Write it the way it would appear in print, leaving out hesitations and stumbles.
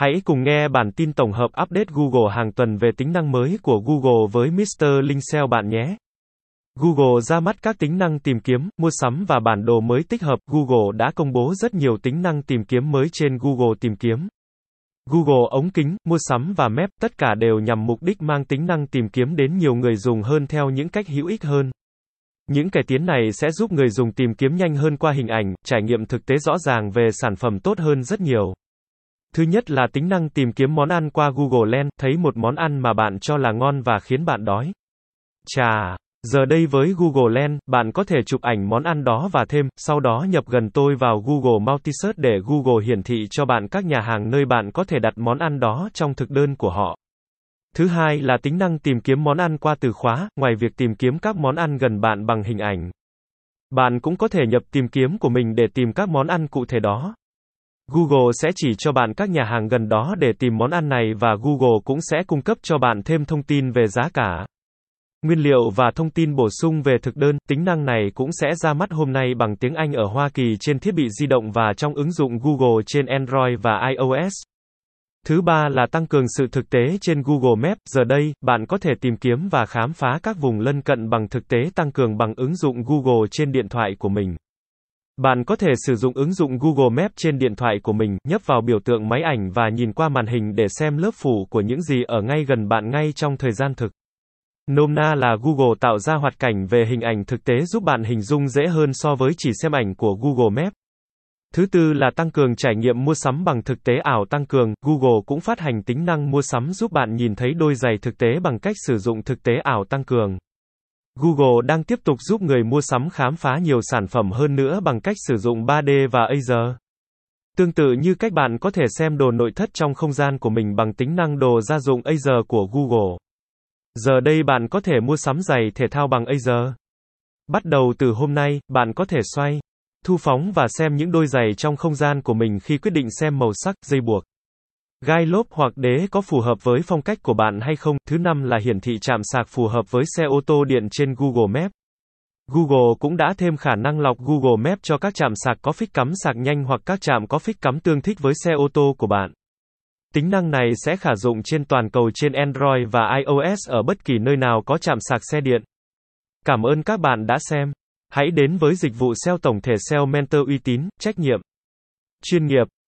Hãy cùng nghe bản tin tổng hợp update Google hàng tuần về tính năng mới của Google với Mr. LinkSEO bạn nhé. Google ra mắt các tính năng tìm kiếm, mua sắm và bản đồ mới tích hợp. Google đã công bố rất nhiều tính năng tìm kiếm mới trên Google tìm kiếm, Google ống kính, mua sắm và map, tất cả đều nhằm mục đích mang tính năng tìm kiếm đến nhiều người dùng hơn theo những cách hữu ích hơn. Những cải tiến này sẽ giúp người dùng tìm kiếm nhanh hơn qua hình ảnh, trải nghiệm thực tế rõ ràng về sản phẩm tốt hơn rất nhiều. Thứ nhất là tính năng tìm kiếm món ăn qua Google Lens, thấy một món ăn mà bạn cho là ngon và khiến bạn đói. Chà, giờ đây với Google Lens, bạn có thể chụp ảnh món ăn đó và thêm, sau đó nhập gần tôi vào Google Multisearch để Google hiển thị cho bạn các nhà hàng nơi bạn có thể đặt món ăn đó trong thực đơn của họ. Thứ hai là tính năng tìm kiếm món ăn qua từ khóa, ngoài việc tìm kiếm các món ăn gần bạn bằng hình ảnh, bạn cũng có thể nhập tìm kiếm của mình để tìm các món ăn cụ thể đó. Google sẽ chỉ cho bạn các nhà hàng gần đó để tìm món ăn này và Google cũng sẽ cung cấp cho bạn thêm thông tin về giá cả, nguyên liệu và thông tin bổ sung về thực đơn. Tính năng này cũng sẽ ra mắt hôm nay bằng tiếng Anh ở Hoa Kỳ trên thiết bị di động và trong ứng dụng Google trên Android và iOS. Thứ ba là tăng cường sự thực tế trên Google Maps. Giờ đây, bạn có thể tìm kiếm và khám phá các vùng lân cận bằng thực tế tăng cường bằng ứng dụng Google trên điện thoại của mình. Bạn có thể sử dụng ứng dụng Google Maps trên điện thoại của mình, nhấp vào biểu tượng máy ảnh và nhìn qua màn hình để xem lớp phủ của những gì ở ngay gần bạn ngay trong thời gian thực. Nôm na là Google tạo ra hoạt cảnh về hình ảnh thực tế giúp bạn hình dung dễ hơn so với chỉ xem ảnh của Google Maps. Thứ tư là tăng cường trải nghiệm mua sắm bằng thực tế ảo tăng cường. Google cũng phát hành tính năng mua sắm giúp bạn nhìn thấy đôi giày thực tế bằng cách sử dụng thực tế ảo tăng cường. Google đang tiếp tục giúp người mua sắm khám phá nhiều sản phẩm hơn nữa bằng cách sử dụng 3D và AR. Tương tự như cách bạn có thể xem đồ nội thất trong không gian của mình bằng tính năng đồ gia dụng AR của Google. Giờ đây bạn có thể mua sắm giày thể thao bằng AR. Bắt đầu từ hôm nay, bạn có thể xoay, thu phóng và xem những đôi giày trong không gian của mình khi quyết định xem màu sắc, dây buộc, gai lốp hoặc đế có phù hợp với phong cách của bạn hay không. Thứ năm là hiển thị trạm sạc phù hợp với xe ô tô điện trên Google Maps. Google cũng đã thêm khả năng lọc Google Maps cho các trạm sạc có phích cắm sạc nhanh hoặc các trạm có phích cắm tương thích với xe ô tô của bạn. Tính năng này sẽ khả dụng trên toàn cầu trên Android và iOS ở bất kỳ nơi nào có trạm sạc xe điện. Cảm ơn các bạn đã xem. Hãy đến với dịch vụ SEO tổng thể SEO Mentor uy tín, trách nhiệm, chuyên nghiệp.